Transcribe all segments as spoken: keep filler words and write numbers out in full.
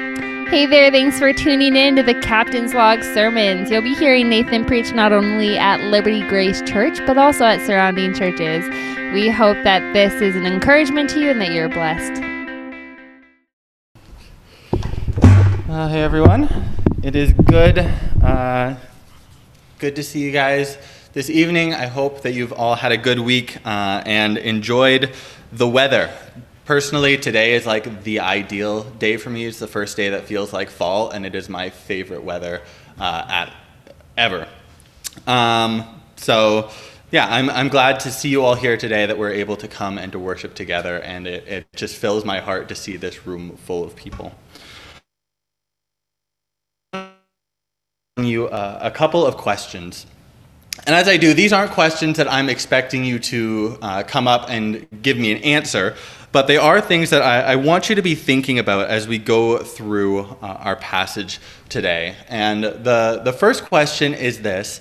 Hey there, thanks for tuning in to the Captain's Log Sermons. You'll be hearing Nathan preach not only at Liberty Grace Church, but also at surrounding churches. We hope that this is an encouragement to you and that you're blessed. Uh, hey everyone, it is good, uh, good to see you guys this evening. I hope that you've all had a good week uh, and enjoyed the weather. Personally, today is like the ideal day for me. It's the first day that feels like fall, and it is my favorite weather uh, at ever. Um, so, yeah, I'm I'm glad to see you all here today, that we're able to come and to worship together, and it, it just fills my heart to see this room full of people. You uh, a couple of questions. And as I do, these aren't questions that I'm expecting you to uh, come up and give me an answer, but they are things that I, I want you to be thinking about as we go through uh, our passage today. And the, the first question is this: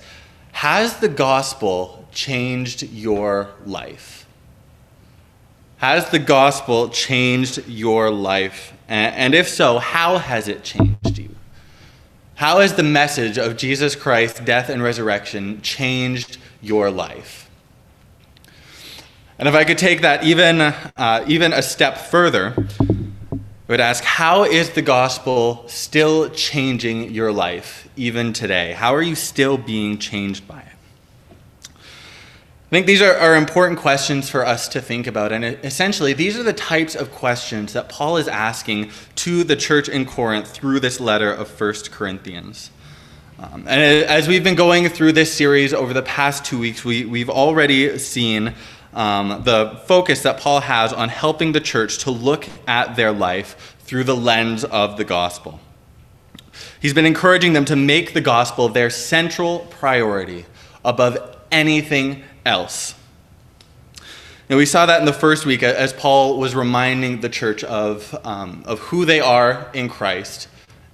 has the gospel changed your life? Has the gospel changed your life? And, and if so, how has it changed you? How has the message of Jesus Christ's death and resurrection changed your life? And if I could take that even, uh, even a step further, I would ask, how is the gospel still changing your life even today? How are you still being changed by it? I think these are, are important questions for us to think about. And essentially, these are the types of questions that Paul is asking to the church in Corinth through this letter of First Corinthians. Um, and as we've been going through this series over the past two weeks, we, we've already seen um, the focus that Paul has on helping the church to look at their life through the lens of the gospel. He's been encouraging them to make the gospel their central priority above anything else. And we saw that in the first week as Paul was reminding the church of, um, of who they are in Christ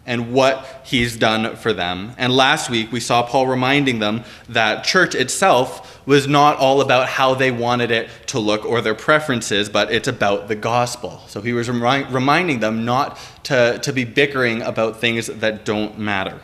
and what he's done for them. And last week we saw Paul reminding them that church itself was not all about how they wanted it to look or their preferences, but it's about the gospel. So he was remi- reminding them not to, to be bickering about things that don't matter.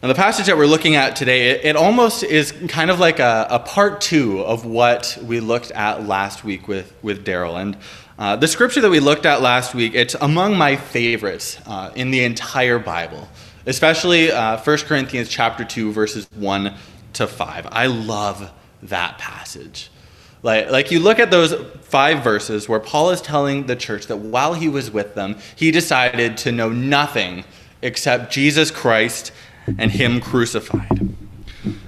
And the passage that we're looking at today, it, it almost is kind of like a, a part two of what we looked at last week with, with Daryl. And uh, the scripture that we looked at last week, it's among my favorites uh, in the entire Bible, especially uh, First Corinthians chapter two, verses one to five. I love that passage. Like, like you look at those five verses where Paul is telling the church that while he was with them, he decided to know nothing except Jesus Christ and him crucified.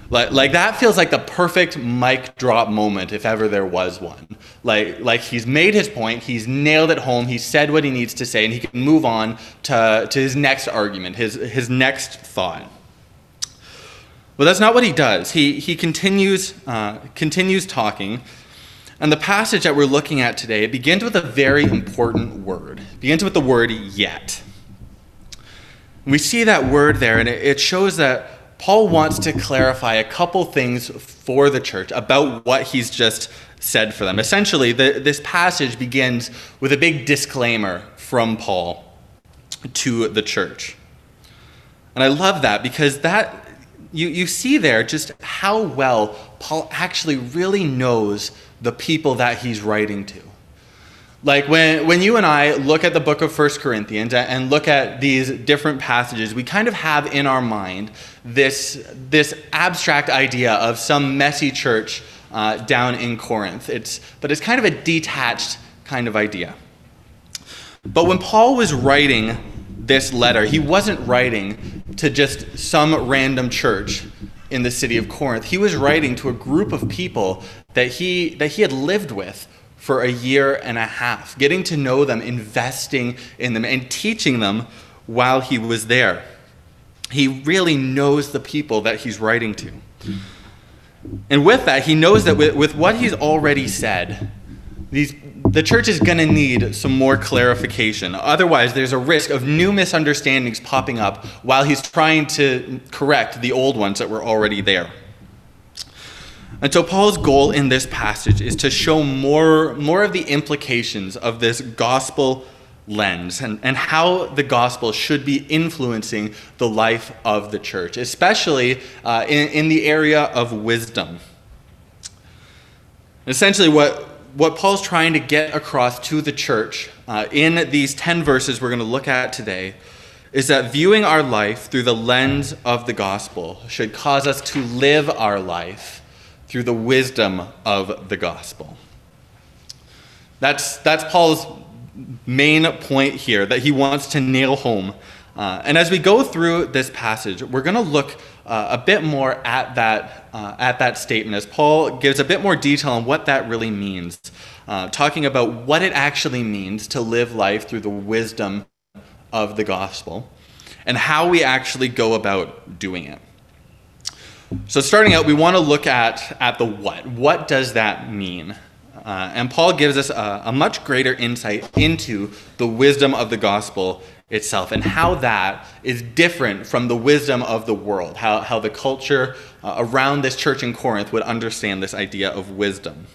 Like, like that feels like the perfect mic drop moment if ever there was one. Like, like he's made his point, he's nailed it home, he said what he needs to say, and he can move on to, to his next argument, his, his next thought. Well, that's not what he does. He, he continues, uh, continues talking, and the passage that we're looking at today, it begins with a very important word. It begins with the word yet. We see that word there, and it shows that Paul wants to clarify a couple things for the church about what he's just said for them. Essentially, the, this passage begins with a big disclaimer from Paul to the church. And I love that because that you, you see there just how well Paul actually really knows the people that he's writing to. Like when, when you and I look at the book of First Corinthians and look at these different passages, we kind of have in our mind this, this abstract idea of some messy church uh, down in Corinth. It's, but it's kind of a detached kind of idea. But when Paul was writing this letter, he wasn't writing to just some random church in the city of Corinth. He was writing to a group of people that he, that he had lived with for a year and a half, getting to know them, investing in them, and teaching them while he was there. He really knows the people that he's writing to. And with that, he knows that with, with what he's already said, these, the church is going to need some more clarification. Otherwise, there's a risk of new misunderstandings popping up while he's trying to correct the old ones that were already there. And so Paul's goal in this passage is to show more, more of the implications of this gospel lens and, and how the gospel should be influencing the life of the church, especially uh, in, in the area of wisdom. Essentially, what what Paul's trying to get across to the church uh, in these ten verses we're going to look at today is that viewing our life through the lens of the gospel should cause us to live our life through the wisdom of the gospel. That's that's Paul's main point here that he wants to nail home. Uh, and as we go through this passage, we're going to look uh, a bit more at that uh, at that statement as Paul gives a bit more detail on what that really means, uh, talking about what it actually means to live life through the wisdom of the gospel and how we actually go about doing it. So starting out, we want to look at, at the what. What does that mean? Uh, and Paul gives us a, a much greater insight into the wisdom of the gospel itself and how that is different from the wisdom of the world, how, how the culture uh, around this church in Corinth would understand this idea of wisdom.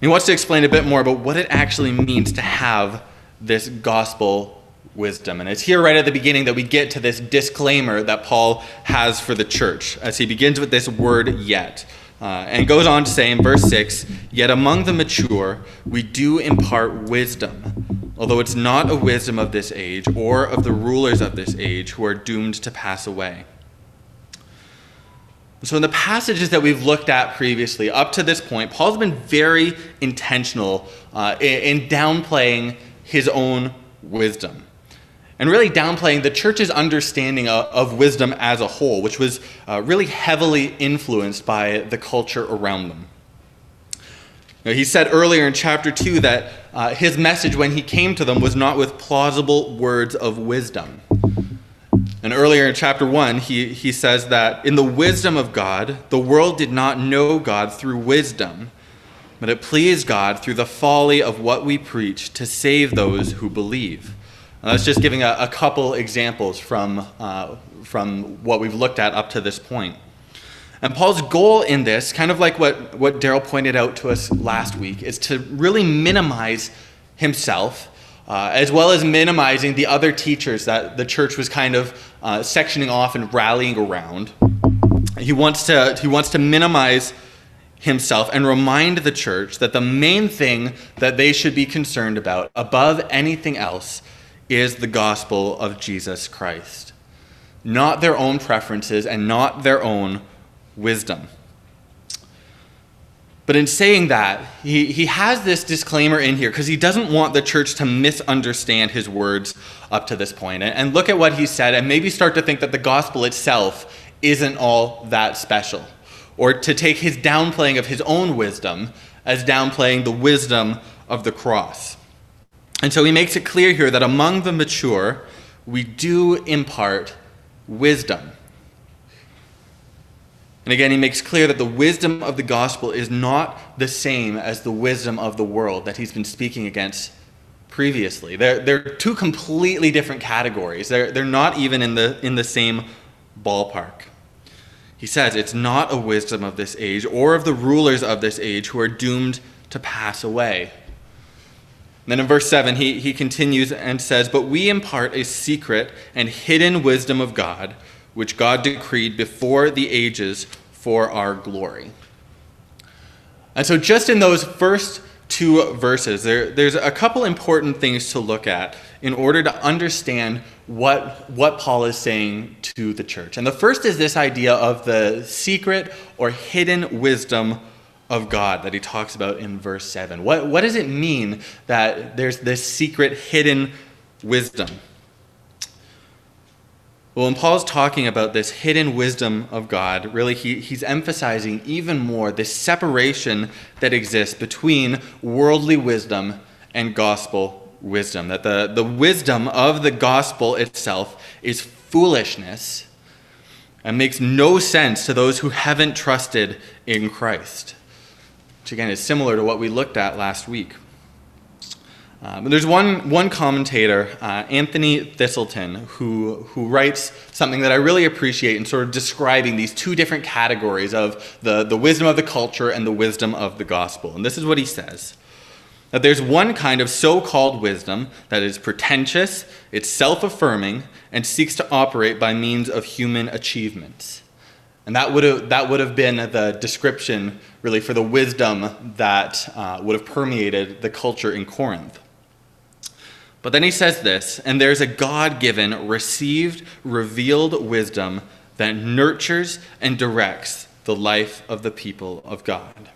He wants to explain a bit more about what it actually means to have this gospel wisdom. And it's here right at the beginning that we get to this disclaimer that Paul has for the church as he begins with this word yet. Uh, and goes on to say in verse six, "Yet among the mature we do impart wisdom, although it's not a wisdom of this age or of the rulers of this age who are doomed to pass away." So in the passages that we've looked at previously, up to this point, Paul's been very intentional uh, in, in downplaying his own wisdom. And really downplaying the church's understanding of wisdom as a whole, which was uh, really heavily influenced by the culture around them. Now, he said earlier in chapter two that uh, his message when he came to them was not with plausible words of wisdom. And earlier in chapter one, he, he says that in the wisdom of God, the world did not know God through wisdom, but it pleased God through the folly of what we preach to save those who believe. And that's just giving a, a couple examples from uh, from what we've looked at up to this point. And Paul's goal in this, kind of like what, what Daryl pointed out to us last week, is to really minimize himself, uh, as well as minimizing the other teachers that the church was kind of uh, sectioning off and rallying around. He wants to he wants to minimize himself and remind the church that the main thing that they should be concerned about above anything else is the gospel of Jesus Christ, not their own preferences and not their own wisdom. But in saying that, he, he has this disclaimer in here because he doesn't want the church to misunderstand his words up to this point. And, and look at what he said and maybe start to think that the gospel itself isn't all that special, or to take his downplaying of his own wisdom as downplaying the wisdom of the cross. And so he makes it clear here that among the mature, we do impart wisdom. And again, he makes clear that the wisdom of the gospel is not the same as the wisdom of the world that he's been speaking against previously. They're, they're two completely different categories. They're, they're not even in the, in the same ballpark. He says it's not a wisdom of this age or of the rulers of this age who are doomed to pass away. And then in verse seven, he, he continues and says, "But we impart a secret and hidden wisdom of God, which God decreed before the ages for our glory." And so just in those first two verses, there, there's a couple important things to look at in order to understand what, what Paul is saying to the church. And the first is this idea of the secret or hidden wisdom of God that he talks about in verse seven. What, what does it mean that there's this secret hidden wisdom? Well, when Paul's talking about this hidden wisdom of God, really he, he's emphasizing even more the separation that exists between worldly wisdom and gospel wisdom. That the, the wisdom of the gospel itself is foolishness and makes no sense to those who haven't trusted in Christ, which again is similar to what we looked at last week. Uh, but there's one one commentator, uh, Anthony Thistleton, who, who writes something that I really appreciate in sort of describing these two different categories of the, the wisdom of the culture and the wisdom of the gospel. And this is what he says. that there's one kind of so-called wisdom that is pretentious, it's self-affirming, and seeks to operate by means of human achievements. And that would have, that would have been the description, really, for the wisdom that uh, would have permeated the culture in Corinth. But then he says this, and there's a God-given, received, revealed wisdom that nurtures and directs the life of the people of God.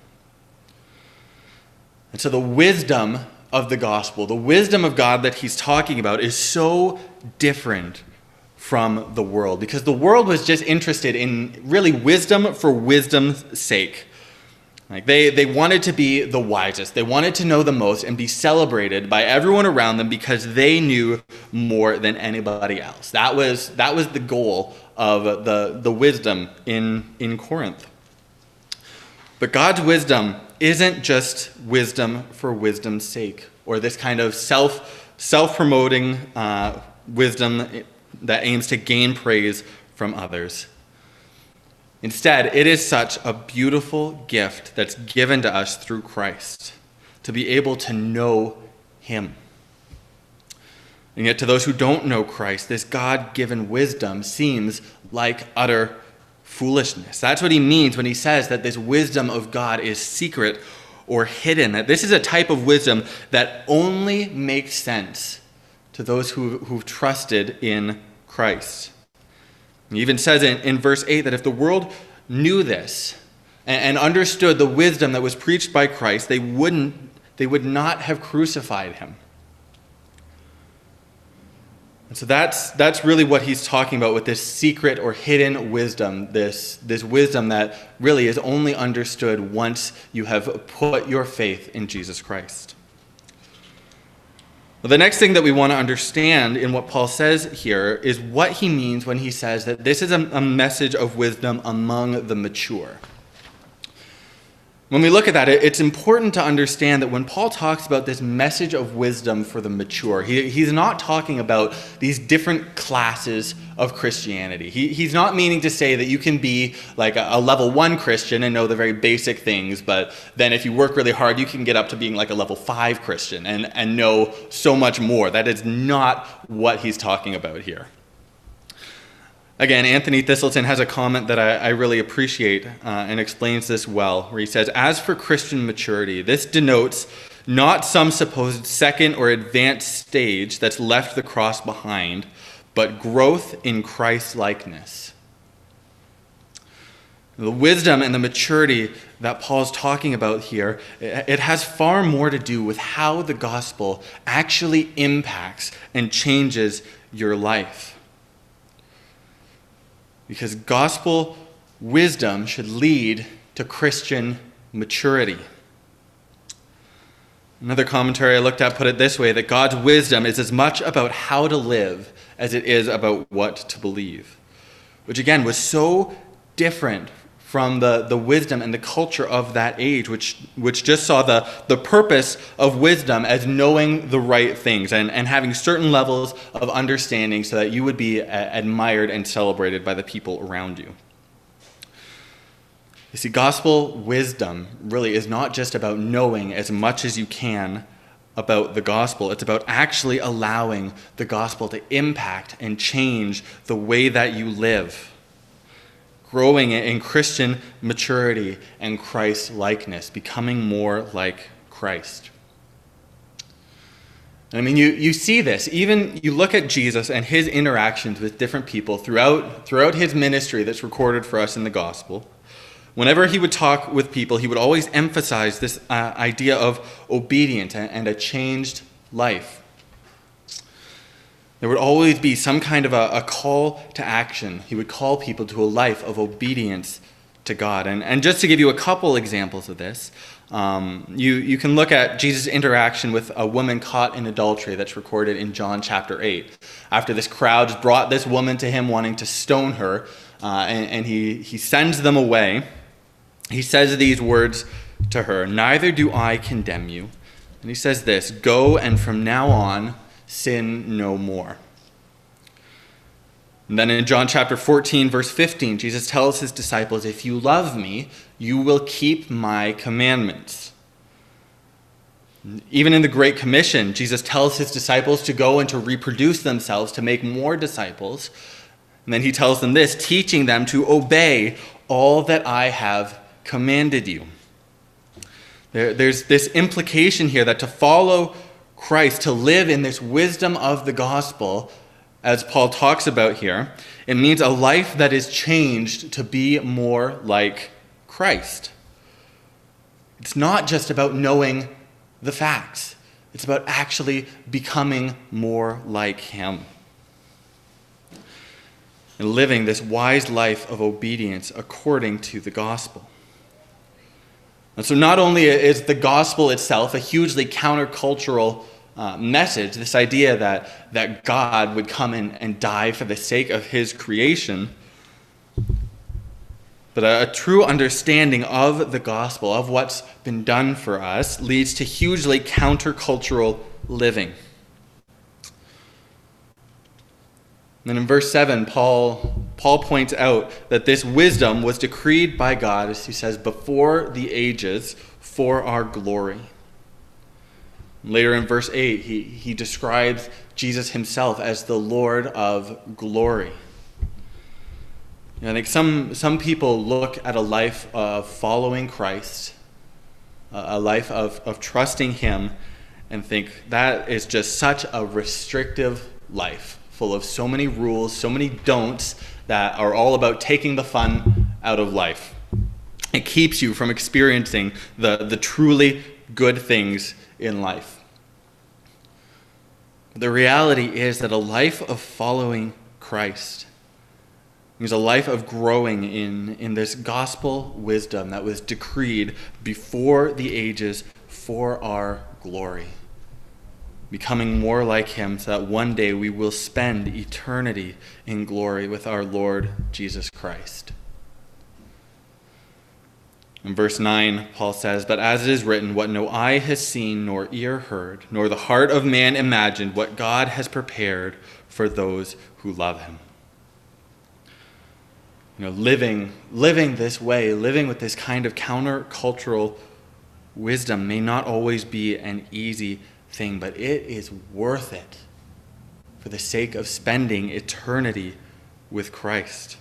And so the wisdom of the gospel, the wisdom of God that he's talking about, is so different from the world, because the world was just interested in really wisdom for wisdom's sake. Like they, they wanted to be the wisest. They wanted to know the most and be celebrated by everyone around them because they knew more than anybody else. That was that was the goal of the, the wisdom in, in Corinth. But God's wisdom isn't just wisdom for wisdom's sake, or this kind of self, self-promoting uh, wisdom that aims to gain praise from others. Instead, it is such a beautiful gift that's given to us through Christ, to be able to know him. And yet to those who don't know Christ, this God-given wisdom seems like utter foolishness. That's what he means when he says that this wisdom of God is secret or hidden, that this is a type of wisdom that only makes sense to those who, who've trusted in Christ. He even says in, in verse eight that if the world knew this and, and understood the wisdom that was preached by Christ, they wouldn't, they would not have crucified him. And so that's that's really what he's talking about with this secret or hidden wisdom, this, this wisdom that really is only understood once you have put your faith in Jesus Christ. Well, the next thing that we want to understand in what Paul says here is what he means when he says that this is a, a message of wisdom among the mature. When we look at that, it's important to understand that when Paul talks about this message of wisdom for the mature, he, he's not talking about these different classes of Christianity. He, he's not meaning to say that you can be like a, a level one Christian and know the very basic things, but then if you work really hard, you can get up to being like a level five Christian and, and know so much more. That is not what he's talking about here. Again, Anthony Thistleton has a comment that I, I really appreciate uh, and explains this well, where he says, as for Christian maturity, this denotes not some supposed second or advanced stage that's left the cross behind, but growth in Christ-likeness. The wisdom and the maturity that Paul's talking about here, it has far more to do with how the gospel actually impacts and changes your life. Because gospel wisdom should lead to Christian maturity. Another commentary I looked at put it this way, that God's wisdom is as much about how to live as it is about what to believe, which again was so different from the, the wisdom and the culture of that age, which which just saw the, the purpose of wisdom as knowing the right things and, and having certain levels of understanding so that you would be admired and celebrated by the people around you. You see, gospel wisdom really is not just about knowing as much as you can about the gospel. It's about actually allowing the gospel to impact and change the way that you live, growing in Christian maturity and Christ-likeness, becoming more like Christ. I mean, you, you see this. Even you look at Jesus and his interactions with different people throughout, throughout his ministry that's recorded for us in the gospel. Whenever he would talk with people, he would always emphasize this uh, idea of obedience and a changed life. There would always be some kind of a, a call to action. He would call people to a life of obedience to God. And, and just to give you a couple examples of this, um, you, you can look at Jesus' interaction with a woman caught in adultery that's recorded in John chapter eight. After this crowd brought this woman to him wanting to stone her, uh, and, and he, he sends them away, he says these words to her, "Neither do I condemn you." And he says this, "Go, and from now on, sin no more." And then in John chapter fourteen, verse fifteen, Jesus tells his disciples, "If you love me, you will keep my commandments." Even in the Great Commission, Jesus tells his disciples to go and to reproduce themselves, to make more disciples. And then he tells them this, teaching them to obey all that I have commanded you. There, there's this implication here that to follow Christ, to live in this wisdom of the gospel, as Paul talks about here, it means a life that is changed to be more like Christ. It's not just about knowing the facts. It's about actually becoming more like him and living this wise life of obedience according to the gospel. And so not only is the gospel itself a hugely countercultural uh, message, this idea that, that God would come in and die for the sake of his creation, but a, a true understanding of the gospel, of what's been done for us, leads to hugely countercultural living. And then in verse seven, Paul, Paul points out that this wisdom was decreed by God, as he says, before the ages for our glory. Later in verse eight, he, he describes Jesus himself as the Lord of glory. And I think some, some people look at a life of following Christ, a life of, of trusting him, and think that is just such a restrictive life, full of so many rules, so many don'ts that are all about taking the fun out of life. It keeps you from experiencing the, the truly good things in life. The reality is that a life of following Christ is a life of growing in, in this gospel wisdom that was decreed before the ages for our glory. Becoming more like him so that one day we will spend eternity in glory with our Lord Jesus Christ. In verse nine, Paul says, "But as it is written, what no eye has seen, nor ear heard, nor the heart of man imagined, what God has prepared for those who love him." You know, living, living this way, living with this kind of countercultural wisdom may not always be an easy thing, but it is worth it for the sake of spending eternity with Christ.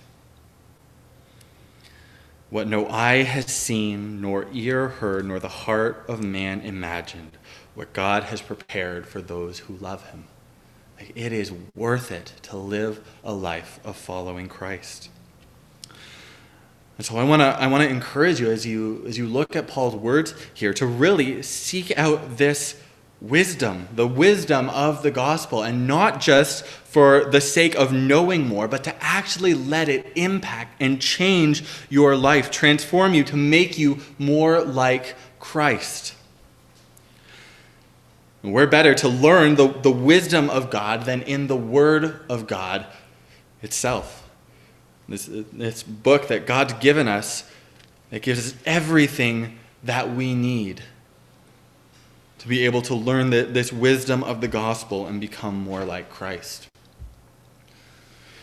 What no eye has seen, nor ear heard, nor the heart of man imagined, what God has prepared for those who love him. Like, it is worth it to live a life of following Christ. And so I want to I want to encourage you as you as you look at Paul's words here to really seek out this wisdom, the wisdom of the gospel, and not just for the sake of knowing more, but to actually let it impact and change your life, transform you to make you more like Christ. And we're better to learn the, the wisdom of God than in the Word of God itself. This, this book that God's given us, that gives us everything that we need to be able to learn the, this wisdom of the gospel and become more like Christ.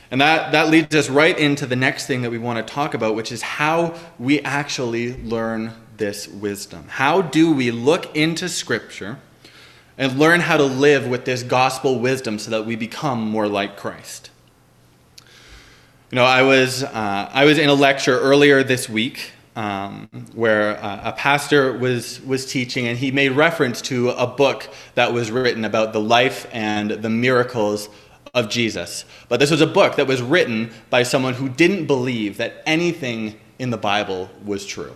And that, that leads us right into the next thing that we want to talk about, which is how we actually learn this wisdom. How do we look into Scripture and learn how to live with this gospel wisdom so that we become more like Christ? You know, I was, uh, I was in a lecture earlier this week, Um, where uh, a pastor was was teaching, and he made reference to a book that was written about the life and the miracles of Jesus. But this was a book that was written by someone who didn't believe that anything in the Bible was true.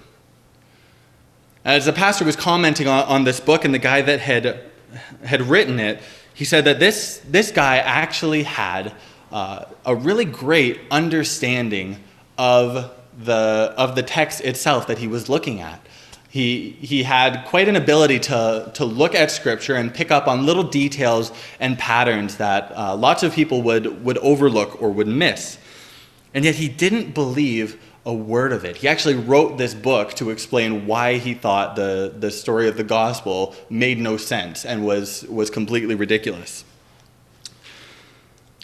As the pastor was commenting on, on this book and the guy that had had written it, he said that this, this guy actually had uh, a really great understanding of the of the text itself that he was looking at. He he had quite an ability to, to look at Scripture and pick up on little details and patterns that uh, lots of people would, would overlook or would miss. And yet he didn't believe a word of it. He actually wrote this book to explain why he thought the, the story of the gospel made no sense and was, was completely ridiculous.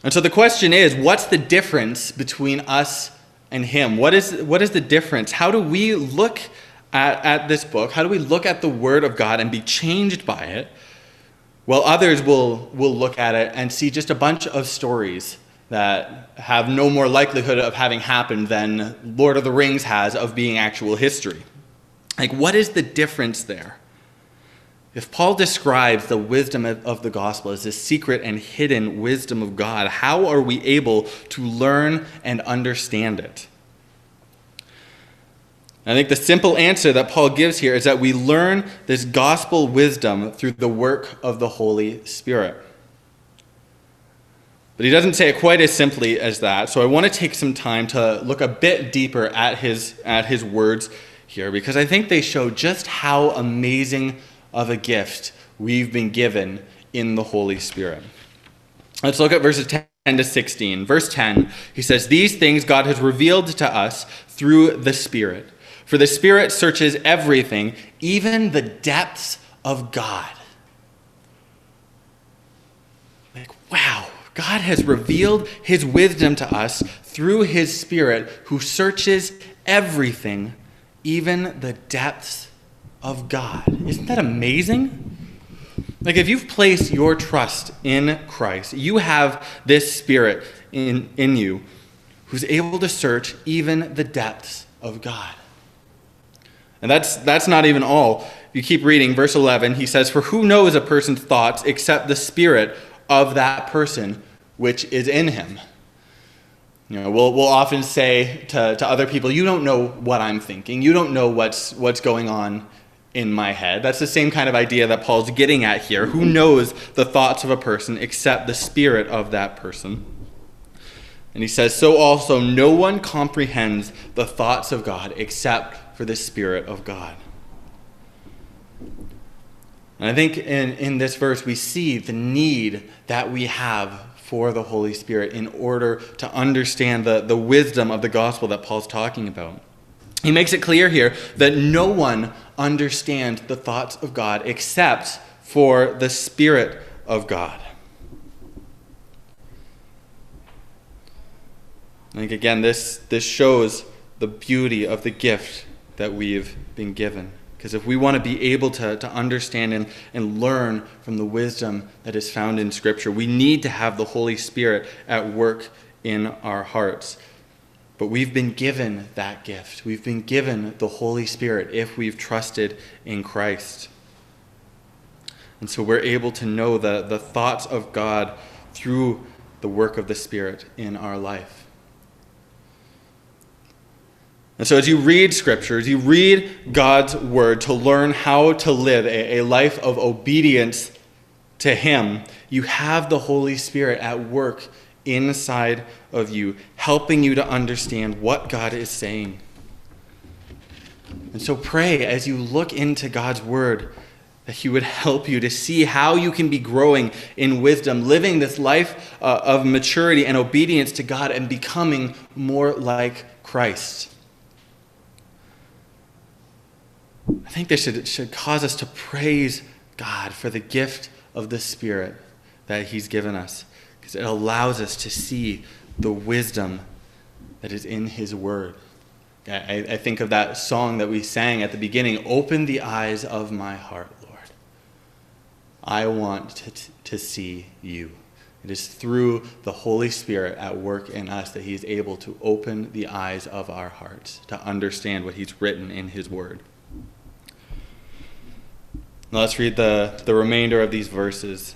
And so the question is, what's the difference between us and him? What is, what is the difference? How do we look at, at this book? How do we look at the Word of God and be changed by it? Well, others will, will look at it and see just a bunch of stories that have no more likelihood of having happened than Lord of the Rings has of being actual history. Like, what is the difference there? If Paul describes the wisdom of the gospel as this secret and hidden wisdom of God, how are we able to learn and understand it? I think the simple answer that Paul gives here is that we learn this gospel wisdom through the work of the Holy Spirit. But he doesn't say it quite as simply as that, so I want to take some time to look a bit deeper at his at his words here, because I think they show just how amazing of a gift we've been given in the Holy Spirit. Let's look at verses ten to sixteen. Verse ten, he says, "These things God has revealed to us through the Spirit. For the Spirit searches everything, even the depths of God." Like, wow. God has revealed his wisdom to us through his Spirit, who searches everything, even the depths of God. Isn't that amazing? Like, if you've placed your trust in Christ, you have this Spirit in, in you who's able to search even the depths of God. And that's that's not even all. You keep reading, verse eleven, he says, "For who knows a person's thoughts except the Spirit of that person which is in him?" You know, we'll we'll often say to, to other people, "You don't know what I'm thinking. You don't know what's what's going on in my head." That's the same kind of idea that Paul's getting at here. Who knows the thoughts of a person except the spirit of that person? And he says, "So also no one comprehends the thoughts of God except for the Spirit of God." And I think in, in this verse we see the need that we have for the Holy Spirit in order to understand the, the wisdom of the gospel that Paul's talking about. He makes it clear here that no one understands the thoughts of God except for the Spirit of God. I think, again, this, this shows the beauty of the gift that we've been given. Because if we want to be able to, to understand and, and learn from the wisdom that is found in Scripture, we need to have the Holy Spirit at work in our hearts. But we've been given that gift. We've been given the Holy Spirit if we've trusted in Christ. And so we're able to know the, the thoughts of God through the work of the Spirit in our life. And so as you read Scripture, as you read God's Word to learn how to live a, a life of obedience to Him, you have the Holy Spirit at work inside of you, helping you to understand what God is saying. And so pray as you look into God's Word that He would help you to see how you can be growing in wisdom, living this life uh, of maturity and obedience to God and becoming more like Christ. I think this should, should cause us to praise God for the gift of the Spirit that He's given us, because it allows us to see the wisdom that is in His Word. I, I think of that song that we sang at the beginning, "Open the eyes of my heart, Lord. I want to, to see you." It is through the Holy Spirit at work in us that He is able to open the eyes of our hearts to understand what He's written in His Word. Let's read the, the remainder of these verses.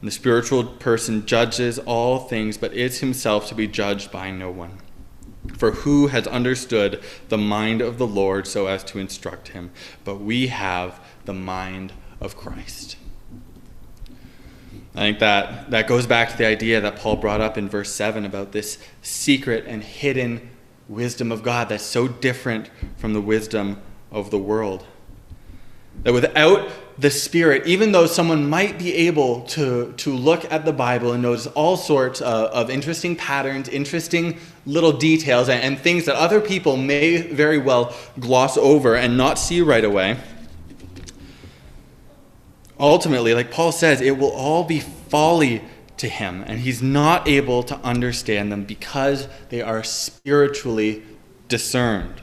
And the spiritual person judges all things, but is himself to be judged by no one. For who has understood the mind of the Lord so as to instruct him? But we have the mind of Christ." I think that, that goes back to the idea that Paul brought up in verse seven about this secret and hidden wisdom of God that's so different from the wisdom of of the world. That without the Spirit, even though someone might be able to, to look at the Bible and notice all sorts of, of interesting patterns, interesting little details, and, and things that other people may very well gloss over and not see right away, ultimately, like Paul says, it will all be folly to him, and he's not able to understand them because they are spiritually discerned.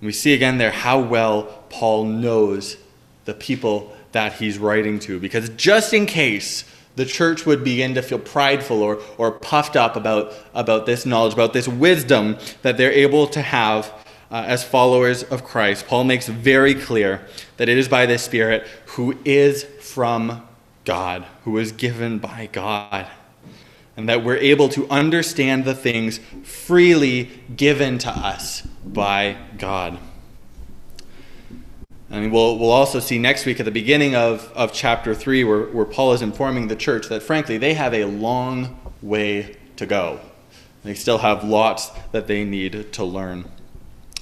We see again there how well Paul knows the people that he's writing to, because just in case the church would begin to feel prideful or, or puffed up about, about this knowledge, about this wisdom that they're able to have uh, as followers of Christ, Paul makes very clear that it is by the Spirit, who is from God, who is given by God, and that we're able to understand the things freely given to us by God. And we'll, we'll also see next week at the beginning of, of chapter three where, where Paul is informing the church that, frankly, they have a long way to go. They still have lots that they need to learn.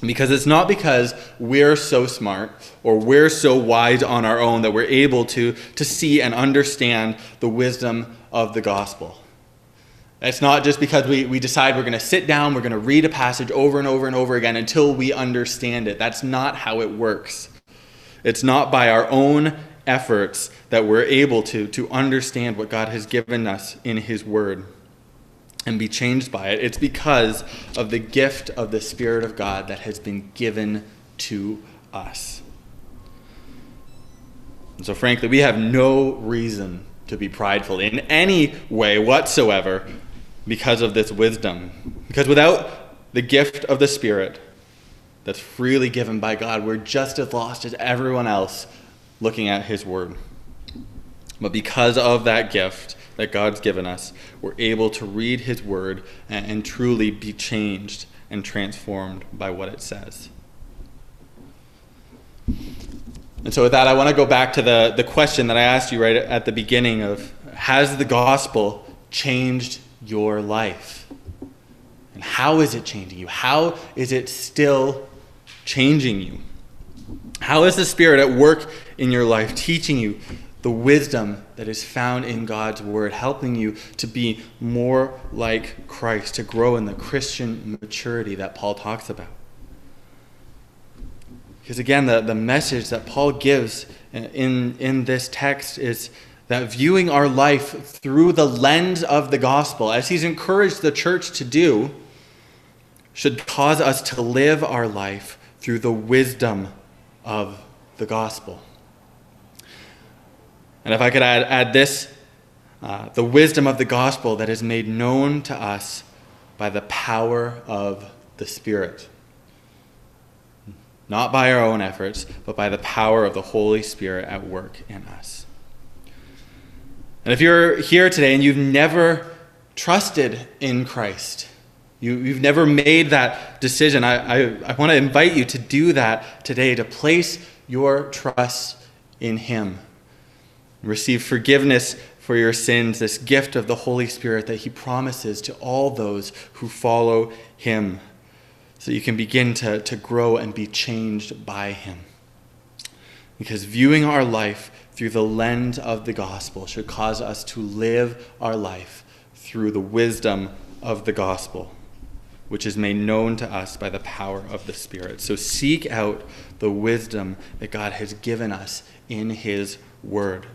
Because it's not because we're so smart or we're so wise on our own that we're able to, to see and understand the wisdom of the gospel. It's not just because we, we decide we're going to sit down, we're going to read a passage over and over and over again until we understand it. That's not how it works. It's not by our own efforts that we're able to, to understand what God has given us in His Word and be changed by it. It's because of the gift of the Spirit of God that has been given to us. And so frankly, we have no reason to be prideful in any way whatsoever because of this wisdom. Because without the gift of the Spirit that's freely given by God, we're just as lost as everyone else looking at His Word. But because of that gift that God's given us, we're able to read His Word and, and truly be changed and transformed by what it says. And so with that, I want to go back to the, the question that I asked you right at the beginning of, has the gospel changed your life? And how is it changing you? How is it still changing you? How is the Spirit at work in your life, teaching you the wisdom that is found in God's Word, helping you to be more like Christ, to grow in the Christian maturity that Paul talks about? Because again, the, the message that Paul gives in, in this text is that viewing our life through the lens of the gospel, as he's encouraged the church to do, should cause us to live our life through the wisdom of the gospel. And if I could add, add this, uh, the wisdom of the gospel that is made known to us by the power of the Spirit. Not by our own efforts, but by the power of the Holy Spirit at work in us. And if you're here today and you've never trusted in Christ, you, you've never made that decision, I, I, I want to invite you to do that today, to place your trust in Him. Receive forgiveness for your sins, this gift of the Holy Spirit that He promises to all those who follow Him, so you can begin to, to grow and be changed by Him. Because viewing our life through the lens of the gospel should cause us to live our life through the wisdom of the gospel, which is made known to us by the power of the Spirit. So seek out the wisdom that God has given us in His Word.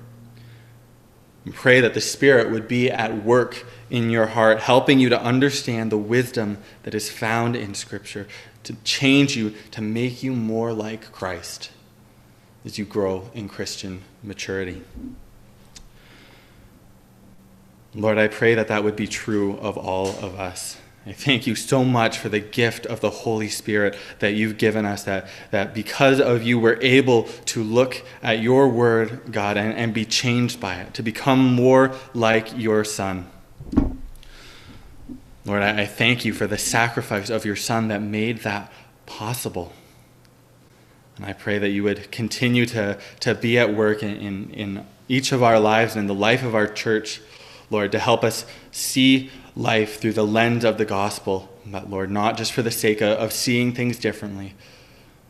And pray that the Spirit would be at work in your heart, helping you to understand the wisdom that is found in Scripture, to change you, to make you more like Christ as you grow in Christian maturity. Lord, I pray that that would be true of all of us. I thank you so much for the gift of the Holy Spirit that you've given us, that, that because of you we're able to look at your Word, God, and, and be changed by it, to become more like your Son. Lord, I, I thank you for the sacrifice of your Son that made that possible. And I pray that you would continue to, to be at work in, in, in each of our lives and in the life of our church, Lord, to help us see life through the lens of the gospel, but Lord, not just for the sake of, of seeing things differently,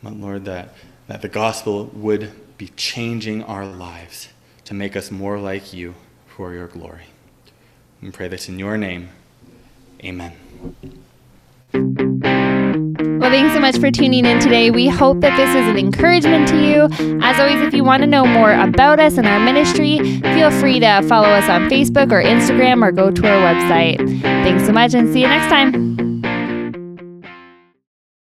but Lord, that, that the gospel would be changing our lives to make us more like you for your glory. We pray this in your name. Amen. Well, thanks so much for tuning in today. We hope that this is an encouragement to you. As always, if you want to know more about us and our ministry, feel free to follow us on Facebook or Instagram, or go to our website. Thanks so much, and see you next time.